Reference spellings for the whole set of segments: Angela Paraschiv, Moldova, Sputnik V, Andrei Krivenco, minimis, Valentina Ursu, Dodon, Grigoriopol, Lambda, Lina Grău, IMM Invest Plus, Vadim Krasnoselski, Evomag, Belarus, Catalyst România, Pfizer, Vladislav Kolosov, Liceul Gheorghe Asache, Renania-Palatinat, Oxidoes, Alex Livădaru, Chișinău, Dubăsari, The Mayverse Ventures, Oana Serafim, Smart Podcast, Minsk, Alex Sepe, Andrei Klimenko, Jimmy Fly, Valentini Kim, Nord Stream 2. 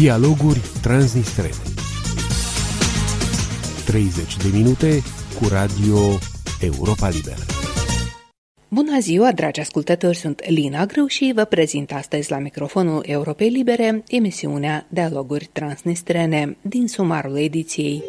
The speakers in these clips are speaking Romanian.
Dialoguri transnistrene. 30 de minute cu Radio Europa Liberă. Bună ziua, dragi ascultători, sunt Lina Grău și vă prezint astăzi la microfonul Europei Libere emisiunea Dialoguri transnistrene din sumarul ediției.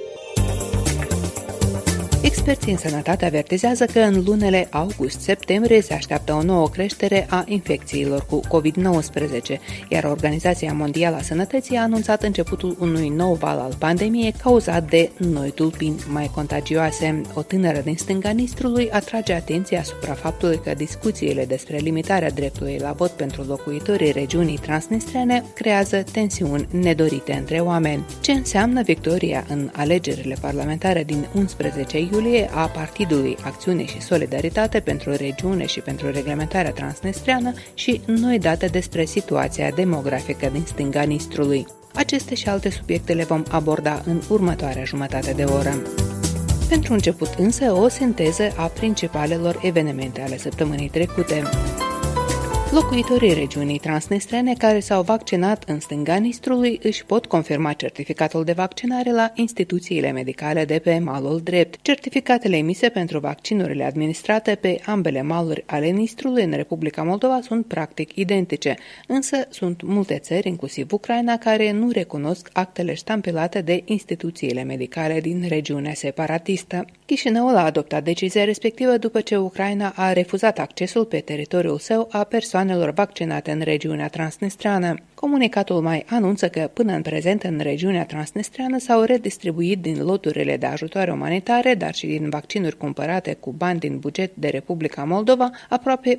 Experții în sănătate avertizează că în lunele august-septembrie se așteaptă o nouă creștere a infecțiilor cu COVID-19, iar Organizația Mondială a Sănătății a anunțat începutul unui nou val al pandemiei cauzat de noi tulpini mai contagioase. O tânără din stânga Nistrului atrage atenția asupra faptului că discuțiile despre limitarea dreptului la vot pentru locuitorii regiunii transnistrene creează tensiuni nedorite între oameni. Ce înseamnă victoria în alegerile parlamentare din 11 iulie a Partidului Acțiune și Solidaritate pentru regiune și pentru reglementarea transnistreană și noi date despre situația demografică din stânga Nistrului. Aceste și alte subiecte le vom aborda în următoarea jumătate de oră. Pentru început însă o sinteză a principalelor evenimente ale săptămânii trecute. Locuitorii regiunii transnistrene care s-au vaccinat în stânga Nistrului își pot confirma certificatul de vaccinare la instituțiile medicale de pe malul drept. Certificatele emise pentru vaccinurile administrate pe ambele maluri ale Nistrului în Republica Moldova sunt practic identice, însă sunt multe țări, inclusiv Ucraina, care nu recunosc actele ștampilate de instituțiile medicale din regiunea separatistă. Chișinăul a adoptat decizia respectivă după ce Ucraina a refuzat accesul pe teritoriul său a persoanelor vaccinate în regiunea transnistreană. Comunicatul mai anunță că până în prezent în regiunea transnistreană s-au redistribuit din loturile de ajutoare umanitare, dar și din vaccinuri cumpărate cu bani din buget de Republica Moldova, aproape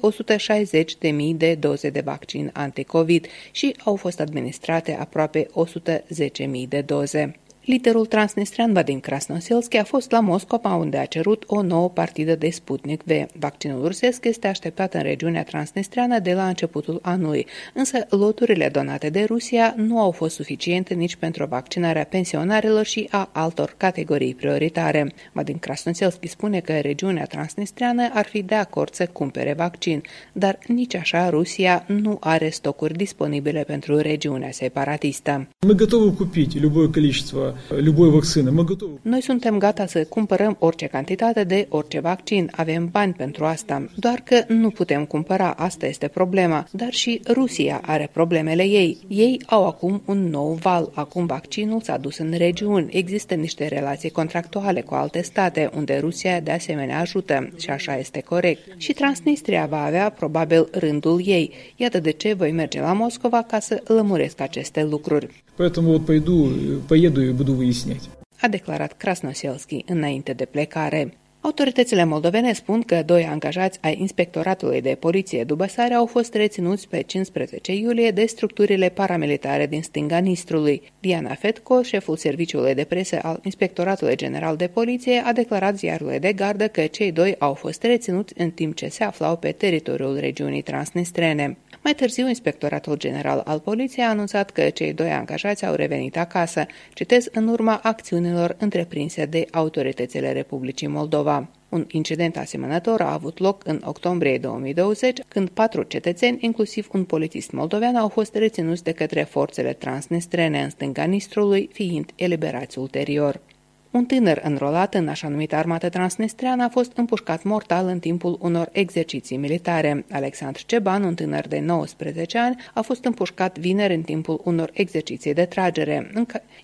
160.000 de doze de vaccin anticovid și au fost administrate aproape 110.000 de doze. Liderul transnistrean Vadim Krasnoselski a fost la Moscova, unde a cerut o nouă partidă de Sputnik V. Vaccinul rusesc este așteptat în regiunea transnistreană de la începutul anului, însă loturile donate de Rusia nu au fost suficiente nici pentru vaccinarea pensionarilor și a altor categorii prioritare. Vadim Krasnoselski spune că regiunea transnistreană ar fi de acord să cumpere vaccin, dar nici așa Rusia nu are stocuri disponibile pentru regiunea separatistă. Noi suntem gata să cumpărăm orice cantitate de orice vaccin, avem bani pentru asta, doar că nu putem cumpăra, asta este problema, dar și Rusia are problemele ei. Ei au acum un nou val, acum vaccinul s-a dus în regiuni, există niște relații contractuale cu alte state, unde Rusia de asemenea ajută și așa este corect. Și Transnistria va avea probabil rândul ei, iată de ce voi merge la Moscova ca să lămuresc aceste lucruri. A declarat Krasnoselski înainte de plecare. Autoritățile moldovene spun că doi angajați ai Inspectoratului de Poliție Dubăsari au fost reținuți pe 15 iulie de structurile paramilitare din stânga Nistrului. Diana Fetko, șeful serviciului de presă al Inspectoratului General de Poliție, a declarat ziarului de gardă că cei doi au fost reținuți în timp ce se aflau pe teritoriul regiunii transnistrene. Mai târziu, Inspectoratul General al Poliției a anunțat că cei doi angajați au revenit acasă, citez, în urma acțiunilor întreprinse de autoritățile Republicii Moldova. Un incident asemănător a avut loc în octombrie 2020, când patru cetățeni, inclusiv un polițist moldovean, au fost reținuți de către forțele transnistrene în stânga Nistrului, fiind eliberați ulterior. Un tânăr înrolat în așa numită armată transnistreană a fost împușcat mortal în timpul unor exerciții militare. Alexandr Ceban, un tânăr de 19 ani, a fost împușcat vineri în timpul unor exerciții de tragere,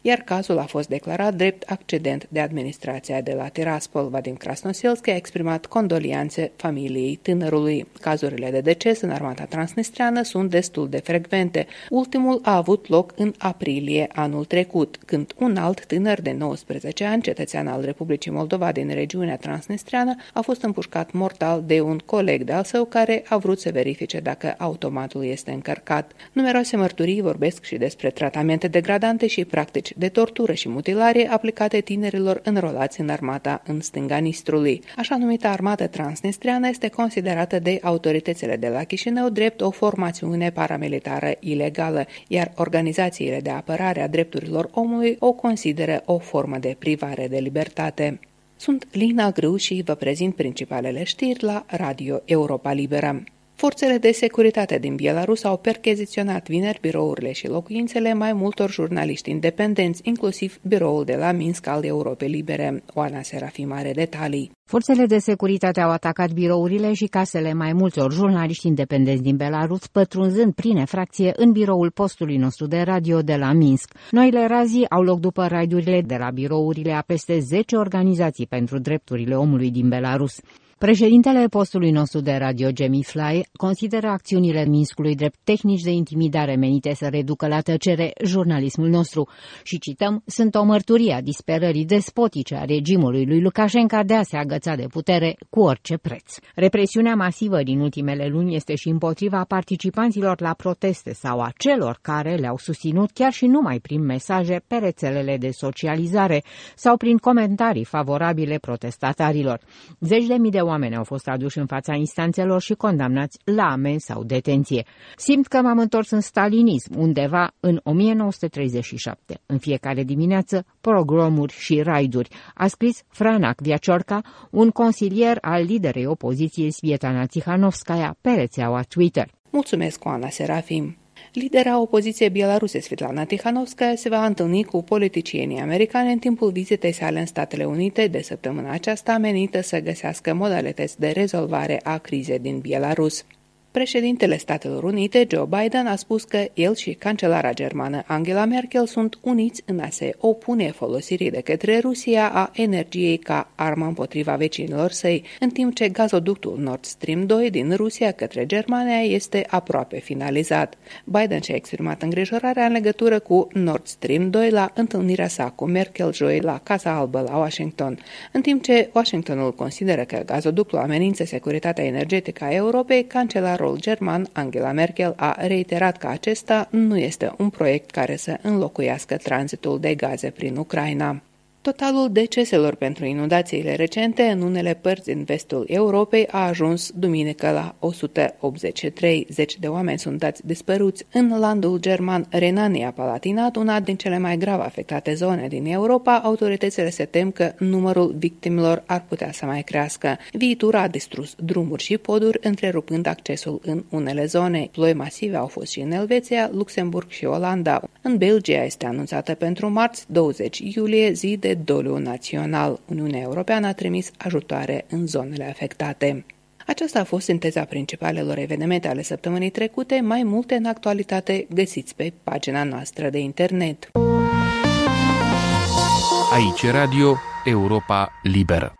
iar cazul a fost declarat drept accident de administrația de la Tiraspol. Vadim Krasnoselski a exprimat condolianțe familiei tânărului. Cazurile de deces în armata transnistreană sunt destul de frecvente. Ultimul a avut loc în aprilie anul trecut, când un alt tânăr de 19 ani, cetățean al Republicii Moldova din regiunea transnistreană, a fost împușcat mortal de un coleg de-al său care a vrut să verifice dacă automatul este încărcat. Numeroase mărturii vorbesc și despre tratamente degradante și practici de tortură și mutilare aplicate tinerilor înrolați în armata în stânga Nistrului. Așa numită armată transnistreană este considerată de autoritățile de la Chișinău drept o formațiune paramilitară ilegală, iar organizațiile de apărare a drepturilor omului o consideră o formă de privare de libertate. Sunt Lina Grâu și vă prezint principalele știri la Radio Europa Liberă. Forțele de securitate din Belarus au percheziționat vineri birourile și locuințele mai multor jurnaliști independenți, inclusiv biroul de la Minsk al Europei Libere. Oana Serafim are detalii. Forțele de securitate au atacat birourile și casele mai multor jurnaliști independenți din Belarus, pătrunzând prin efracție în biroul postului nostru de radio de la Minsk. Noile razii au loc după raidurile de la birourile a peste 10 organizații pentru drepturile omului din Belarus. Președintele postului nostru de radio, Jimmy Fly, consideră acțiunile Minskului drept tehnici de intimidare menite să reducă la tăcere jurnalismul nostru și, cităm, sunt o mărturie a disperării despotice a regimului lui Lukashenko de a se agăța de putere cu orice preț. Represiunea masivă din ultimele luni este și împotriva participanților la proteste sau a celor care le-au susținut chiar și numai prin mesaje pe rețelele de socializare sau prin comentarii favorabile protestatarilor. Zeci de mii de oameni au fost aduși în fața instanțelor și condamnați la amenzi sau detenție. Simt că m-am întors în stalinism, undeva în 1937. În fiecare dimineață, pogromuri și raiduri, a scris Franak Viaciorca, un consilier al liderei opoziției Svetlana Tihanovska, pe rețeaua Twitter. Mulțumesc, Oana Serafim! Lidera opoziției bieloruse Svetlana Tihanovska se va întâlni cu politicienii americani în timpul vizitei sale în Statele Unite de săptămâna aceasta, menită să găsească modalități de rezolvare a crizei din Belarus. Președintele Statelor Unite, Joe Biden, a spus că el și cancelara germană Angela Merkel sunt uniți în a se opune folosirii de către Rusia a energiei ca armă împotriva vecinilor săi, în timp ce gazoductul Nord Stream 2 din Rusia către Germania este aproape finalizat. Biden și-a exprimat îngrijorarea în legătură cu Nord Stream 2 la întâlnirea sa cu Merkel joi la Casa Albă la Washington, în timp ce Washingtonul consideră că gazoductul amenință securitatea energetică a Europei, cancelarul german Angela Merkel a reiterat că acesta nu este un proiect care să înlocuiască tranzitul de gaze prin Ucraina. Totalul deceselor pentru inundațiile recente în unele părți din vestul Europei a ajuns duminică la 183. Zeci de oameni sunt dați dispăruți în landul german Renania-Palatinat, una din cele mai grav afectate zone din Europa. Autoritățile se tem că numărul victimelor ar putea să mai crească. Viitura a distrus drumuri și poduri, întrerupând accesul în unele zone. Ploi masive au fost și în Elveția, Luxemburg și Olanda. În Belgia este anunțată pentru marți, 20 iulie, zi de doliu național. Uniunea Europeană a trimis ajutoare în zonele afectate. Aceasta a fost sinteza principalelor evenimente ale săptămânii trecute, mai multe în actualitate găsiți pe pagina noastră de internet. Aici Radio Europa Liberă.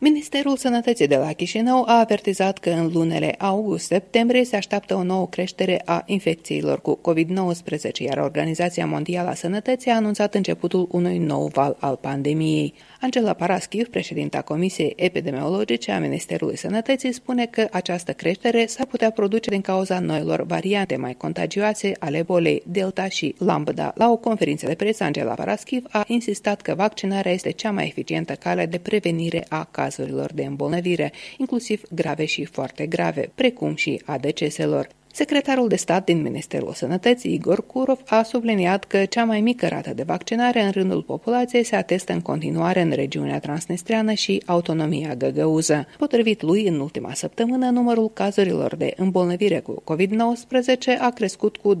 Ministerul Sănătății de la Chișinău a avertizat că în lunele august-septembrie se așteaptă o nouă creștere a infecțiilor cu COVID-19, iar Organizația Mondială a Sănătății a anunțat începutul unui nou val al pandemiei. Angela Paraschiv, președinta Comisiei Epidemiologice a Ministerului Sănătății, spune că această creștere s-ar putea produce din cauza noilor variante mai contagioase ale bolei Delta și Lambda. La o conferință de presă, Angela Paraschiv a insistat că vaccinarea este cea mai eficientă cale de prevenire a cazurilor de îmbolnăvire, inclusiv grave și foarte grave, precum și a deceselor. Secretarul de stat din Ministerul Sănătății, Igor Kurov, a subliniat că cea mai mică rată de vaccinare în rândul populației se atestă în continuare în regiunea transnistriană și autonomia găgăuză. Potrivit lui, în ultima săptămână, numărul cazurilor de îmbolnăvire cu COVID-19 a crescut cu 22%,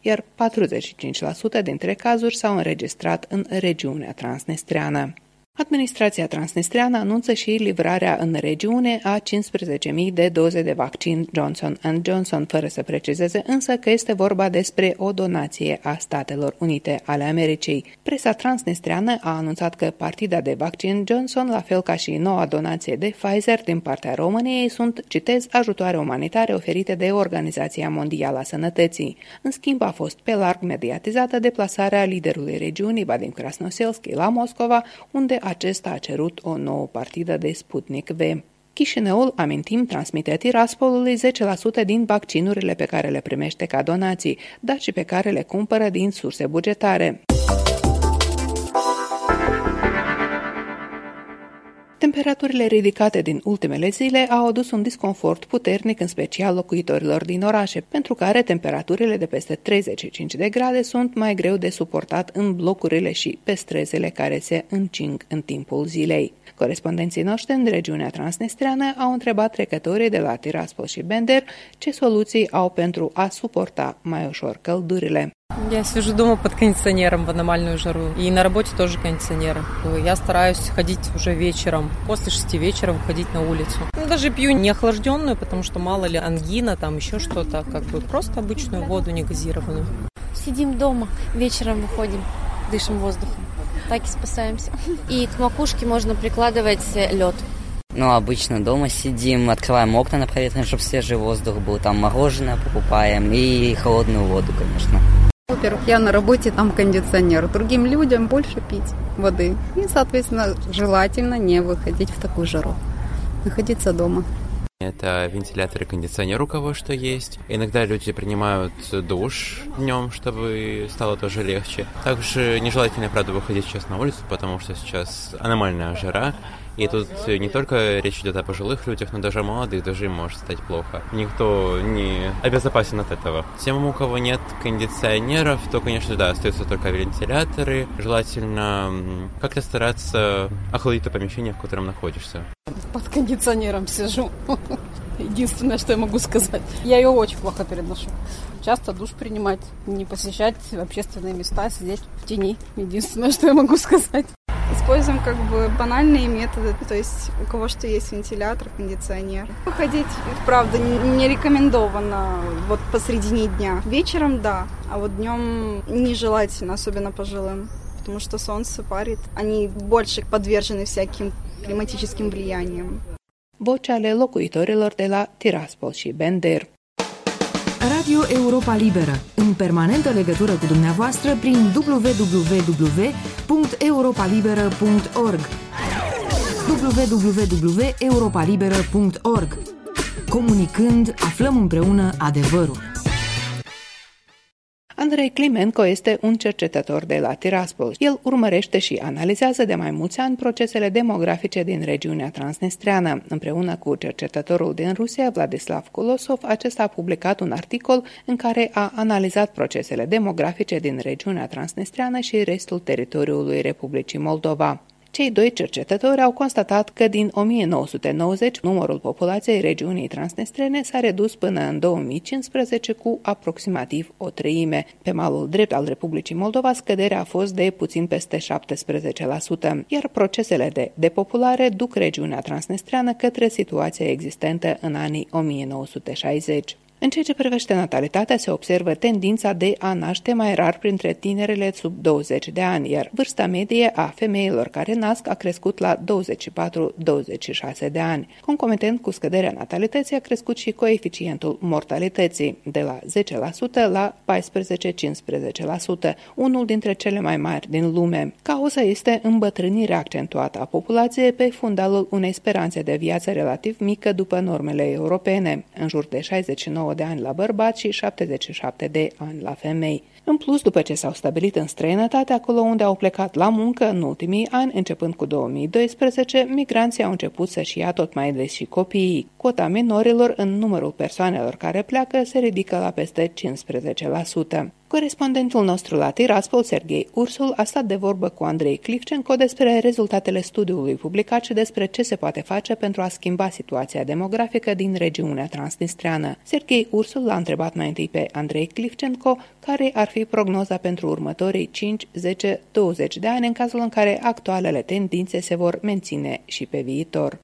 iar 45% dintre cazuri s-au înregistrat în regiunea transnistriană. Administrația transnistreană anunță și livrarea în regiune a 15.000 de doze de vaccin Johnson & Johnson, fără să precizeze însă că este vorba despre o donație a Statelor Unite ale Americii. Presa transnistreană a anunțat că partida de vaccin Johnson, la fel ca și noua donație de Pfizer din partea României, sunt, citez, ajutoare umanitare oferite de Organizația Mondială a Sănătății. În schimb, a fost pe larg mediatizată deplasarea liderului regiunii Vadim Krasnoselski la Moscova, unde acesta a cerut o nouă partidă de Sputnik V. Chișinăul, amintim, transmite Tiraspolului 10% din vaccinurile pe care le primește ca donații, dar și pe care le cumpără din surse bugetare. Temperaturile ridicate din ultimele zile au adus un disconfort puternic, în special locuitorilor din orașe, pentru care temperaturile de peste 35 de grade sunt mai greu de suportat în blocurile și pe străzile care se încing în timpul zilei. Corespondenții noștri în regiunea transnistreană au întrebat trecătorii de la Tiraspol și Bender ce soluții au pentru a suporta mai ușor căldurile. Я сижу дома под кондиционером в аномальную жару. И на работе тоже кондиционер. Я стараюсь ходить уже вечером. После 6 вечера выходить на улицу. Даже пью не охлажденную, потому что мало ли ангина, там еще что-то. Как бы просто обычную воду не газированную. Сидим дома, вечером выходим, дышим воздухом. Так и спасаемся. И к макушке можно прикладывать лед. Ну, обычно дома сидим, открываем окна на проветривание, чтобы свежий воздух был. Там мороженое покупаем и холодную воду, конечно. Во-первых, я на работе, там кондиционер. Другим людям больше пить воды. И, соответственно, желательно не выходить в такую жару. Находиться дома. Это вентилятор и кондиционер у кого что есть. Иногда люди принимают душ днем, чтобы стало тоже легче. Также нежелательно, правда, выходить сейчас на улицу, потому что сейчас аномальная жара. И тут не только речь идет о пожилых людях, но даже молодых, даже им может стать плохо. Никто не обезопасен от этого. Тем, у кого нет кондиционеров, то, конечно, да, остаются только вентиляторы. Желательно как-то стараться охладить то помещение, в котором находишься. Под кондиционером сижу. Единственное, что я могу сказать. Я ее очень плохо переношу. Часто душ принимать, не посещать общественные места, сидеть в тени. Единственное, что я могу сказать. Используем как бы банальные методы, то есть у кого что есть вентилятор, кондиционер. Выходить, правда, не рекомендовано вот посредине дня. Вечером, да, а вот днем нежелательно, особенно пожилым, потому что солнце парит. Они больше подвержены всяким климатическим влияниям. Vocea ale locuitorilor de la Tiraspol și Bender. Radio Europa Liberă, în permanentă legătură cu dumneavoastră prin www.europalibera.org. www.europalibera.org. Comunicând, aflăm împreună adevărul. Andrei Klimenko este un cercetător de la Tiraspol. El urmărește și analizează de mai mulți ani procesele demografice din regiunea transnistreană. Împreună cu cercetătorul din Rusia, Vladislav Kolosov, acesta a publicat un articol în care a analizat procesele demografice din regiunea transnistreană și restul teritoriului Republicii Moldova. Cei doi cercetători au constatat că din 1990 numărul populației regiunii transnistrene s-a redus până în 2015 cu aproximativ 1/3. Pe malul drept al Republicii Moldova, scăderea a fost de puțin peste 17%, iar procesele de depopulare duc regiunea transnistreană către situația existentă în anii 1960. În ceea ce privește natalitatea, se observă tendința de a naște mai rar printre tinerele sub 20 de ani, iar vârsta medie a femeilor care nasc a crescut la 24-26 de ani. Concomitent cu scăderea natalității a crescut și coeficientul mortalității, de la 10% la 14-15%, unul dintre cele mai mari din lume. Cauza este îmbătrânirea accentuată a populației pe fundalul unei speranțe de viață relativ mică după normele europene, în jur de 69 de ani la bărbați și 77 de ani la femei. În plus, după ce s-au stabilit în străinătate, acolo unde au plecat la muncă în ultimii ani, începând cu 2012, migranții au început să-și ia tot mai des și copiii. Cota minorilor în numărul persoanelor care pleacă se ridică la peste 15%. Corespondentul nostru la Tiraspol, Serghei Ursul, a stat de vorbă cu Andrei Klifchenko despre rezultatele studiului publicat și despre ce se poate face pentru a schimba situația demografică din regiunea transnistreană. Serghei Ursul l-a întrebat mai întâi pe Andrei Klifchenko care ar fi prognoza pentru următorii 5, 10, 20 de ani în cazul în care actualele tendințe se vor menține și pe viitor.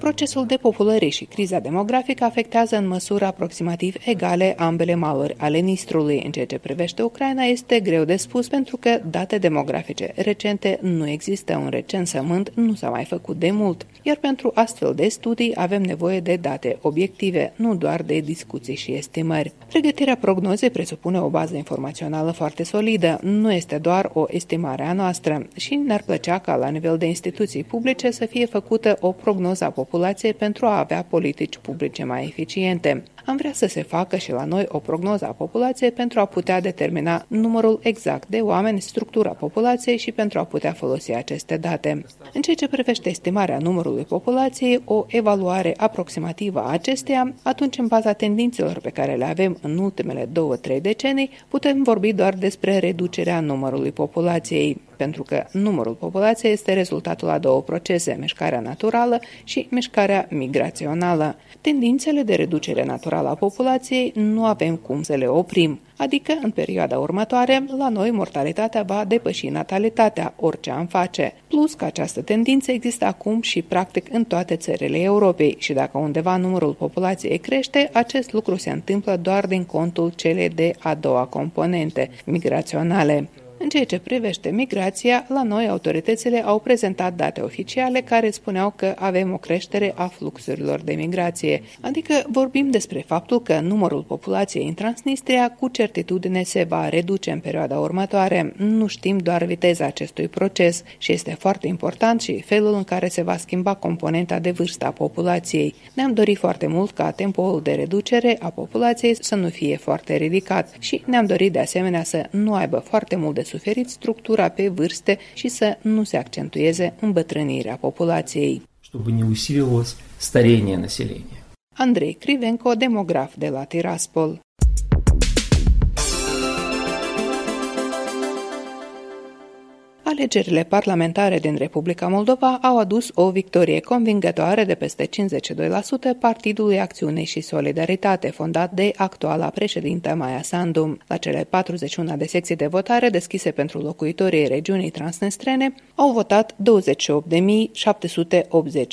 Procesul depopulării și criza demografică afectează în măsuri aproximativ egale ambele maluri ale Nistrului. În ceea ce privește Ucraina este greu de spus pentru că date demografice recente nu există, un recensământ nu s-a mai făcut de mult. Iar pentru astfel de studii avem nevoie de date obiective, nu doar de discuții și estimări. Pregătirea prognozei presupune o bază informațională foarte solidă, nu este doar o estimare a noastră și ne-ar plăcea ca la nivel de instituții publice să fie făcută o prognoză a populației pentru a avea politici publice mai eficiente. am vrea să se facă și la noi o prognoză a populației pentru a putea determina numărul exact de oameni, structura populației și pentru a putea folosi aceste date. În ceea ce privește estimarea numărului populației, o evaluare aproximativă a acesteia, atunci în baza tendințelor pe care le avem în ultimele 2-3 decenii, putem vorbi doar despre reducerea numărului populației, pentru că numărul populației este rezultatul a două procese, mișcarea naturală și mișcarea migrațională. Tendințele de reducere naturală a populației nu avem cum să le oprim, adică în perioada următoare, la noi mortalitatea va depăși natalitatea, orice am face. Plus că această tendință există acum și practic în toate țările Europei și dacă undeva numărul populației crește, acest lucru se întâmplă doar din contul celei de a doua componente, migraționale. În ceea ce privește migrația, la noi autoritățile au prezentat date oficiale care spuneau că avem o creștere a fluxurilor de migrație, adică vorbim despre faptul că numărul populației în Transnistria cu certitudine se va reduce în perioada următoare. Nu știm doar viteza acestui proces și este foarte important și felul în care se va schimba componenta de vârstă a populației. Ne-am dorit foarte mult ca tempoul de reducere a populației să nu fie foarte ridicat și ne-am dorit de asemenea să nu aibă foarte mult de suferit structura pe vârste și să nu se accentueze îmbătrânirea populației. Andrei Krivenco, demograf de la Tiraspol. Alegerile parlamentare din Republica Moldova au adus o victorie convingătoare de peste 52% Partidului Acțiune și Solidaritate, fondat de actuala președintă Maia Sandu. La cele 41 de secții de votare deschise pentru locuitorii regiunii transnistrene, au votat 28.780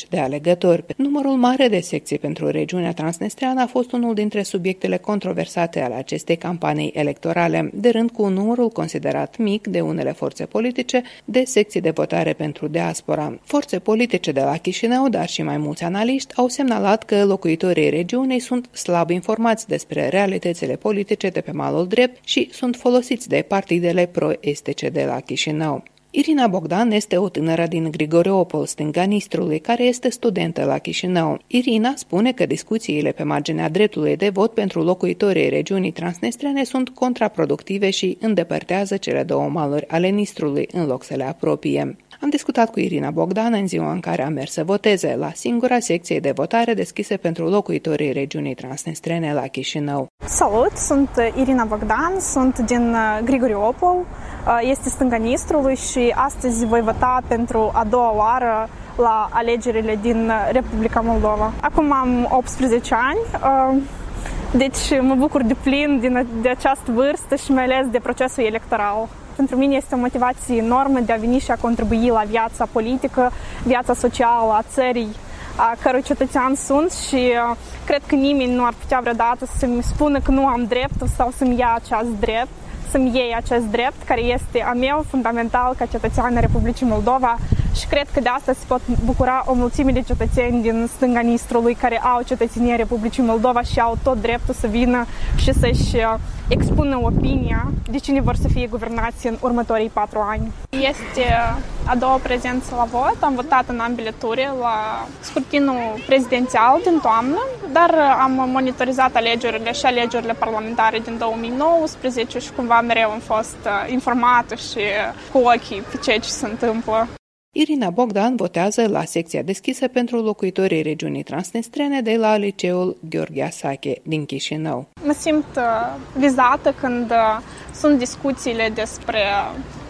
de alegători. Numărul mare de secții pentru regiunea transnistreană a fost unul dintre subiectele controversate ale acestei campanii electorale, de rând cu numărul considerat mic de unele forțe politice de secții de votare pentru diaspora. Forțe politice de la Chișinău, dar și mai mulți analiști, au semnalat că locuitorii regiunii sunt slab informați despre realitățile politice de pe malul drept și sunt folosiți de partidele pro-estice de la Chișinău. Irina Bogdan este o tânără din Grigoriopol, stânga Nistrului, care este studentă la Chișinău. Irina spune că discuțiile pe marginea dreptului de vot pentru locuitorii regiunii transnistrene sunt contraproductive și îndepărtează cele două maluri ale Nistrului în loc să le apropie. Am discutat cu Irina Bogdan în ziua în care am mers să voteze la singura secție de votare deschisă pentru locuitorii regiunii transnistrene la Chișinău. Salut, sunt Irina Bogdan, sunt din Grigoriopol, este stânga Nistrului și astăzi voi vota pentru a doua oară la alegerile din Republica Moldova. Acum am 18 ani, deci mă bucur de plin de această vârstă și mai ales de procesul electoral. Pentru mine este o motivație enormă de a veni și a contribui la viața politică, viața socială a țării, a cărui cetățean sunt și cred că nimeni nu ar putea vreodată să-mi spună că nu am dreptul sau să-mi iei acest drept, care este a meu fundamental ca cetățean al Republicii Moldova și cred că de asta se pot bucura o mulțime de cetățeni din stânga Nistrului care au cetățenie Republicii Moldova și au tot dreptul să vină și să-și expună opinia de cine vor să fie guvernați în următorii 4 ani. Este a doua prezență la vot, am votat în ambele ture la scrutinul prezidențial din toamnă, dar am monitorizat alegerile și alegerile parlamentare din 2019 și cumva mereu am fost informată și cu ochii pe ceea ce se întâmplă. Irina Bogdan votează la secția deschisă pentru locuitorii regiunii transnistrene de la Liceul Gheorghe Asache din Chișinău. Mă simt vizată când sunt discuțiile despre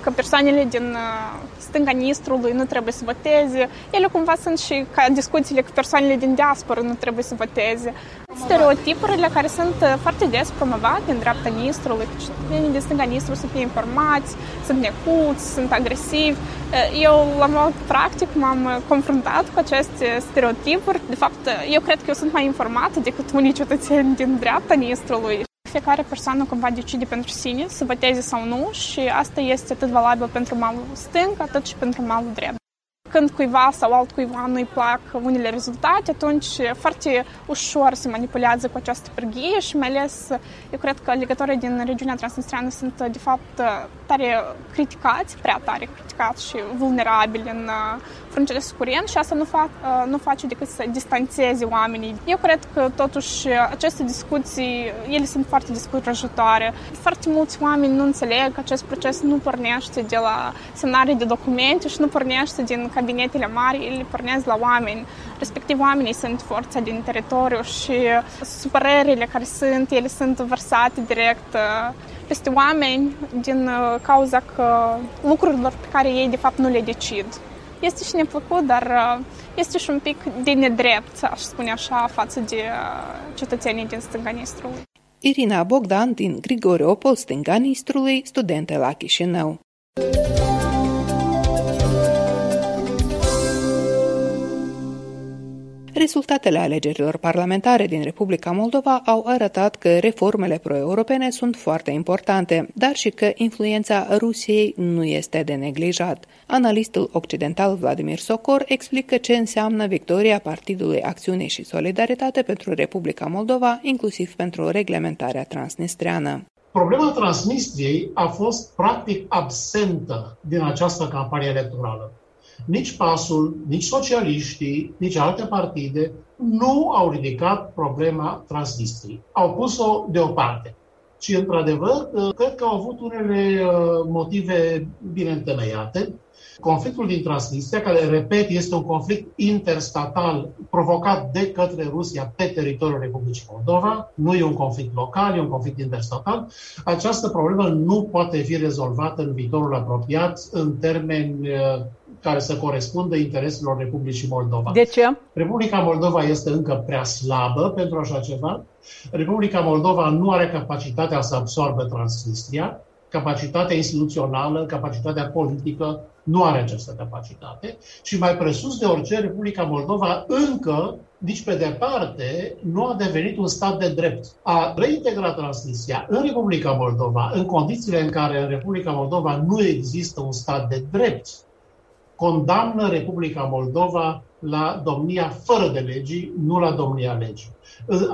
că persoanele din stânga Nistrului nu trebuie să voteze. Ele cumva sunt și ca discuțiile cu persoanele din diasporă nu trebuie să voteze. Stereotipurile care sunt foarte des promovate în dreapta Nistrului, că cetățenii din stânga Nistrului sunt neinformați, sunt neculți, sunt agresivi. Eu, la mod practic, m-am confruntat cu aceste stereotipuri. De fapt, eu cred că eu sunt mai informată decât unii cetățeni din dreapta Nistrului. Fiecare persoană cumva decide pentru sine să voteze sau nu și asta este atât valabil pentru malul stâng, atât și pentru malul drept. Când cuiva sau altcuiva nu-i plac unele rezultate, atunci foarte ușor se manipulează cu această pârghie și mai ales eu cred că alegătorii din regiunea transnistriană sunt de fapt tare criticați, prea tare criticați și vulnerabili în frângele curent și asta nu face decât să distanțeze oamenii. Eu cred că totuși aceste discuții, ele sunt foarte descurajatoare. Foarte mulți oameni nu înțeleg că acest proces nu pornește de la semnare de documente și nu pornește din cabinetele mari, ele pornesc la oameni. Respectiv, oamenii sunt forța din teritoriu și supărările care sunt, ele sunt vărsate direct peste oameni din cauza că lucrurilor pe care ei de fapt nu le decid. Este și neplăcut, dar este și un pic de nedrept, aș spune așa, față de cetățenii din stânga Nistrului. Irina Bogdan din Grigoriopol, stânga Nistrului, studente la Chișinău. Rezultatele alegerilor parlamentare din Republica Moldova au arătat că reformele pro-europene sunt foarte importante, dar și că influența Rusiei nu este de neglijat. Analistul occidental Vladimir Socor explică ce înseamnă victoria Partidului Acțiune și Solidaritate pentru Republica Moldova, inclusiv pentru reglementarea transnistreană. Problema Transnistriei a fost practic absentă din această campanie electorală. Nici PAS-ul, nici socialiștii, nici alte partide nu au ridicat problema Transnistriei. Au pus-o deoparte. Și, într-adevăr, cred că au avut unele motive bine întemeiate. Conflictul din Transnistria, care, repet, este un conflict interstatal provocat de către Rusia pe teritoriul Republicii Moldova, nu e un conflict local, e un conflict interstatal, această problemă nu poate fi rezolvată în viitorul apropiat în termeni care să corespundă intereselor Republicii Moldova. De ce? Republica Moldova este încă prea slabă pentru așa ceva. Republica Moldova nu are capacitatea să absorbă Transnistria, capacitatea instituțională, capacitatea politică, nu are această capacitate și mai presus de orice, Republica Moldova încă, nici pe departe, nu a devenit un stat de drept. A reintegra Transnistria în Republica Moldova, în condițiile în care în Republica Moldova nu există un stat de drept, condamnă Republica Moldova la domnia fără de legii, nu la domnia legii.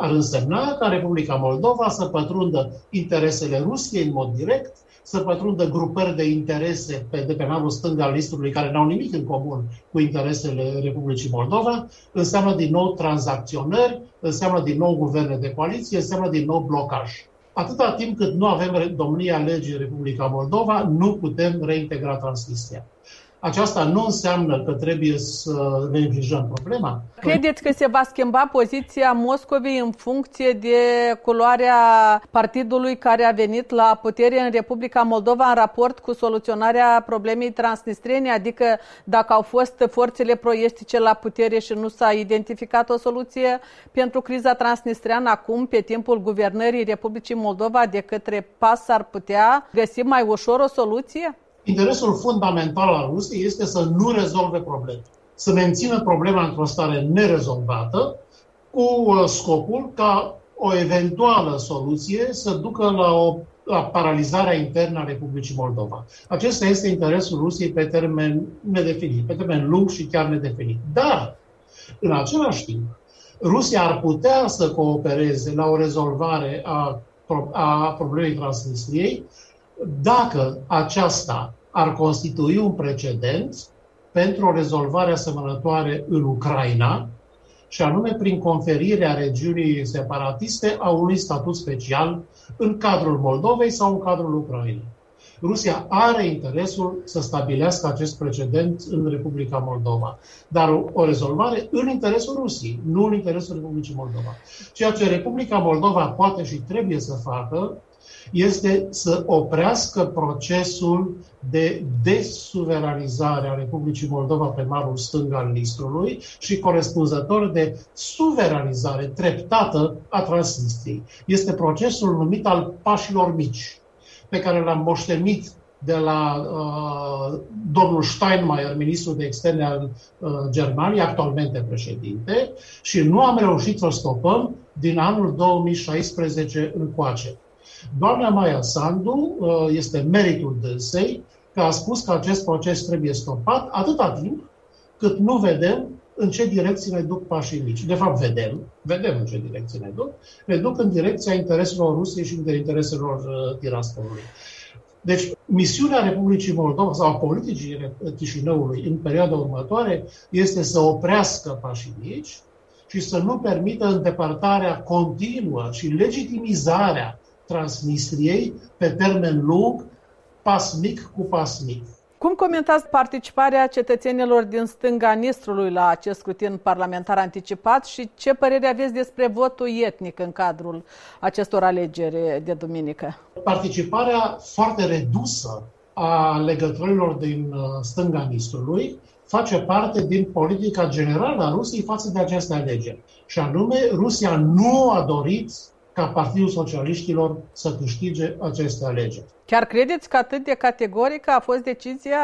Ar însemna ca Republica Moldova să pătrundă interesele Rusiei în mod direct, să pătrundă grupări de interese de pe malul stâng al Nistrului care n-au nimic în comun cu interesele Republicii Moldova, înseamnă din nou tranzacționări, înseamnă din nou guverne de coaliție, înseamnă din nou blocaj. Atâta timp cât nu avem domnia legii în Republica Moldova, nu putem reintegra Transnistria. Aceasta nu înseamnă că trebuie să ne neglijăm problema. Credeți că se va schimba poziția Moscovei în funcție de culoarea partidului care a venit la putere în Republica Moldova în raport cu soluționarea problemei transnistrene? Adică dacă au fost forțele proestice la putere și nu s-a identificat o soluție pentru criza transnistreană acum, pe timpul guvernării Republicii Moldova de către PAS, ar putea găsi mai ușor o soluție? Interesul fundamental al Rusiei este să nu rezolve probleme, să mențină problema într-o stare nerezolvată, cu scopul ca o eventuală soluție să ducă la paralizarea internă a Republicii Moldova. Acesta este interesul Rusiei pe termen nedefinit, pe termen lung și chiar nedefinit. Dar, în același timp, Rusia ar putea să coopereze la o rezolvare a problemei Transnistriei, dacă aceasta ar constitui un precedent pentru o rezolvare asemănătoare în Ucraina, și anume prin conferirea regiunii separatiste a unui statut special în cadrul Moldovei sau în cadrul Ucrainei. Rusia are interesul să stabilească acest precedent în Republica Moldova, dar o rezolvare în interesul Rusiei, nu în interesul Republicii Moldova. Ceea ce Republica Moldova poate și trebuie să facă este să oprească procesul de desuveranizare a Republicii Moldova pe malul stâng al Nistrului și corespunzător de suveranizare treptată a Transnistriei. Este procesul numit al pașilor mici, pe care l-am moștenit de la domnul Steinmeier, ministrul de externe al Germaniei, actualmente președinte, și nu am reușit să stopăm din anul 2016 încoace. Doamna Maia Sandu, este meritul dânsei, că a spus că acest proces trebuie stopat atâta timp cât nu vedem în ce direcție ne duc pașii mici. De fapt, vedem în ce direcție ne duc. Ne duc în direcția intereselor Rusiei și în intereselor Tiraspolului. Deci, misiunea Republicii Moldova sau politicii Chișinăului în perioada următoare este să oprească pașii mici și să nu permită îndepărtarea continuă și legitimizarea Transnistriei pe termen lung, pas mic cu pas mic. Cum comentați participarea cetățenilor din stânga Nistrului la acest scrutin parlamentar anticipat și ce părere aveți despre votul etnic în cadrul acestor alegeri de duminică? Participarea foarte redusă a legătorilor din stânga Nistrului face parte din politica generală a Rusiei față de aceste alegeri. Și anume, Rusia nu a dorit ca Partidul Socialiștilor să câștige aceste alegeri. Chiar credeți că atât de categorică a fost decizia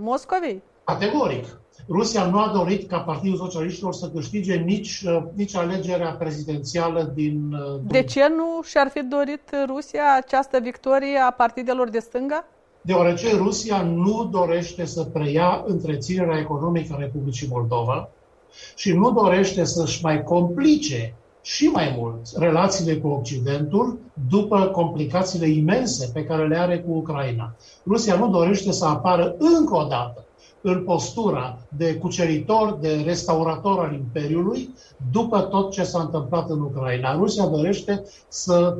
Moscovei? Categoric. Rusia nu a dorit ca Partidul Socialiștilor să câștige nici alegerea prezidențială din Duma. De ce nu și-ar fi dorit Rusia această victorie a partidelor de stânga? Deoarece Rusia nu dorește să preia întreținerea economică a Republicii Moldova și nu dorește să-și mai complice și mai mult relațiile cu Occidentul după complicațiile imense pe care le are cu Ucraina. Rusia nu dorește să apară încă o dată în postura de cuceritor, de restaurator al Imperiului după tot ce s-a întâmplat în Ucraina. Rusia dorește să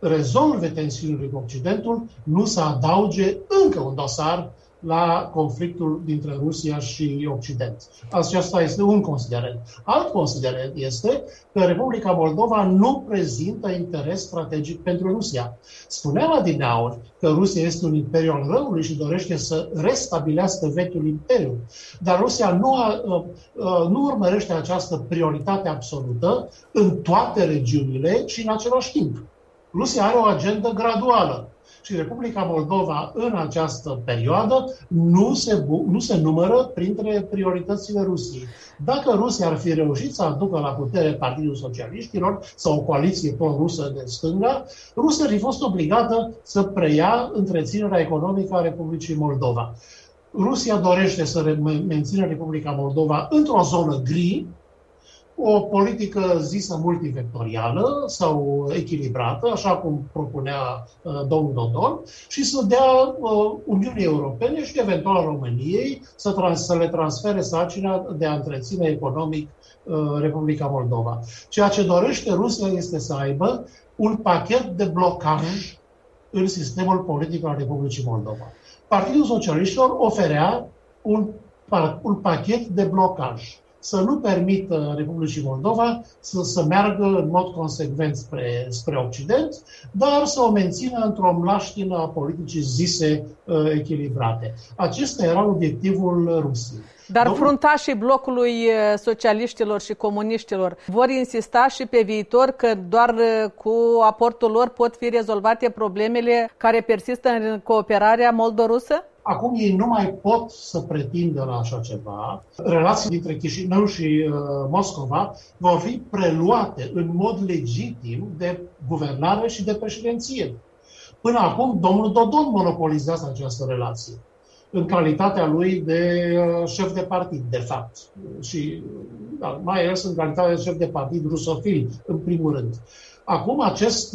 rezolve tensiunile cu Occidentul, nu să adauge încă un dosar la conflictul dintre Rusia și Occident. Aceasta este un considerent. Alt considerent este că Republica Moldova nu prezintă interes strategic pentru Rusia. Spuneam adineauri că Rusia este un imperiu al răului și dorește să restabilească vechiul imperiu. Dar Rusia nu urmărește această prioritate absolută în toate regiunile și în același timp. Rusia are o agendă graduală. Și Republica Moldova în această perioadă nu se numără printre prioritățile Rusiei. Dacă Rusia ar fi reușit să aducă la putere Partidul Socialiștilor sau o coaliție pro-rusă de stânga, Rusia ar fi fost obligată să preia întreținerea economică a Republicii Moldova. Rusia dorește să mențină Republica Moldova într-o zonă gri, o politică zisă multivectorială sau echilibrată, așa cum propunea domnul Dodon, și să dea Uniunii Europene și eventual României să le transfere sarcina de a întreține economic Republica Moldova. Ceea ce dorește Rusia este să aibă un pachet de blocaj în sistemul politic al Republicii Moldova. Partidul Socialiștilor oferea un pachet de blocaj să nu permită Republicii Moldova să meargă în mod consecvent spre Occident, dar să o mențină într-o mlaștină a politicii zise echilibrate. Acesta era obiectivul Rusiei. Dar fruntașii blocului socialiștilor și comuniștilor vor insista și pe viitor că doar cu aportul lor pot fi rezolvate problemele care persistă în cooperarea moldorusă? Acum ei nu mai pot să pretindă la așa ceva. Relațiile dintre Chișinău și Moscova vor fi preluate în mod legitim de guvernare și de președinție. Până acum, domnul Dodon monopolizează această relație în calitatea lui de șef de partid, de fapt. Și mai ales în calitatea de șef de partid rusofil, în primul rând. Acum acest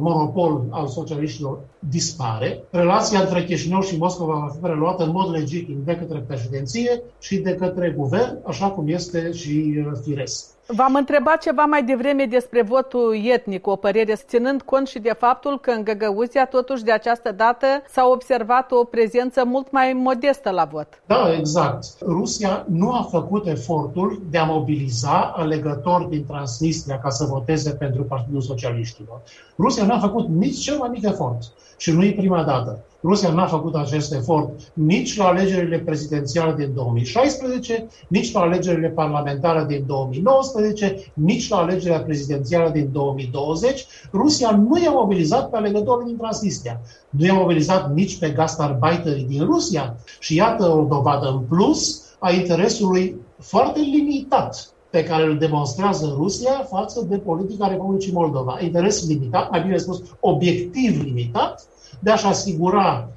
monopol al socialiștilor dispare. Relația între Chișinău și Moscova va fi preluată în mod legitim de către președinție și de către guvern, așa cum este și firesc. V-am întrebat ceva mai devreme despre votul etnic, o părere, ținând cont și de faptul că în Găgăuzia, totuși de această dată, s-a observat o prezență mult mai modestă la vot. Da, exact. Rusia nu a făcut efortul de a mobiliza alegători din Transnistria ca să voteze pentru Partidul Socialiștilor. Rusia nu a făcut nici cel mai mic efort. Și nu e prima dată. Rusia n-a făcut acest efort nici la alegerile prezidențiale din 2016, nici la alegerile parlamentare din 2019, nici la alegerea prezidențială din 2020. Rusia nu i-a mobilizat pe alegătorii din Transnistria. Nu i-a mobilizat nici pe gastarbeiterii din Rusia. Și iată o dovadă în plus a interesului foarte limitat pe care îl demonstrează Rusia față de politica Republicii Moldova. Interes limitat, mai bine spus, obiectiv limitat, de a-și asigura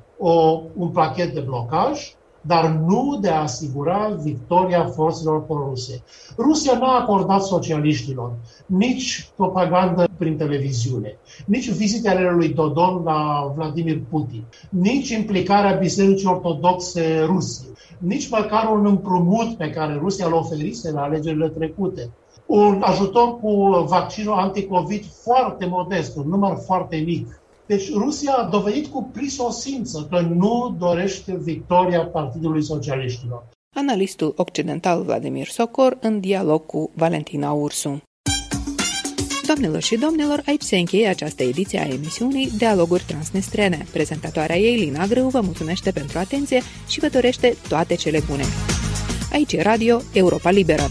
un pachet de blocaj, dar nu de a asigura victoria forțelor proruse. Rusia n-a acordat socialiștilor nici propagandă prin televiziune, nici vizitele lui Dodon la Vladimir Putin, nici implicarea Bisericii Ortodoxe Rusie, nici măcar un împrumut pe care Rusia l-a oferise la alegerile trecute. Un ajutor cu vaccinul anticovid foarte modest, un număr foarte mic. Deci Rusia a dovedit cu prisosință că nu dorește victoria Partidului Socialiștilor. Analistul occidental Vladimir Socor în dialog cu Valentina Ursu. Doamnelor și domnilor, aici se încheie această ediție a emisiunii Dialoguri Transnistrene. Prezentatoarea ei, Lina Grău, vă mulțumește pentru atenție și vă dorește toate cele bune. Aici e Radio Europa Liberă.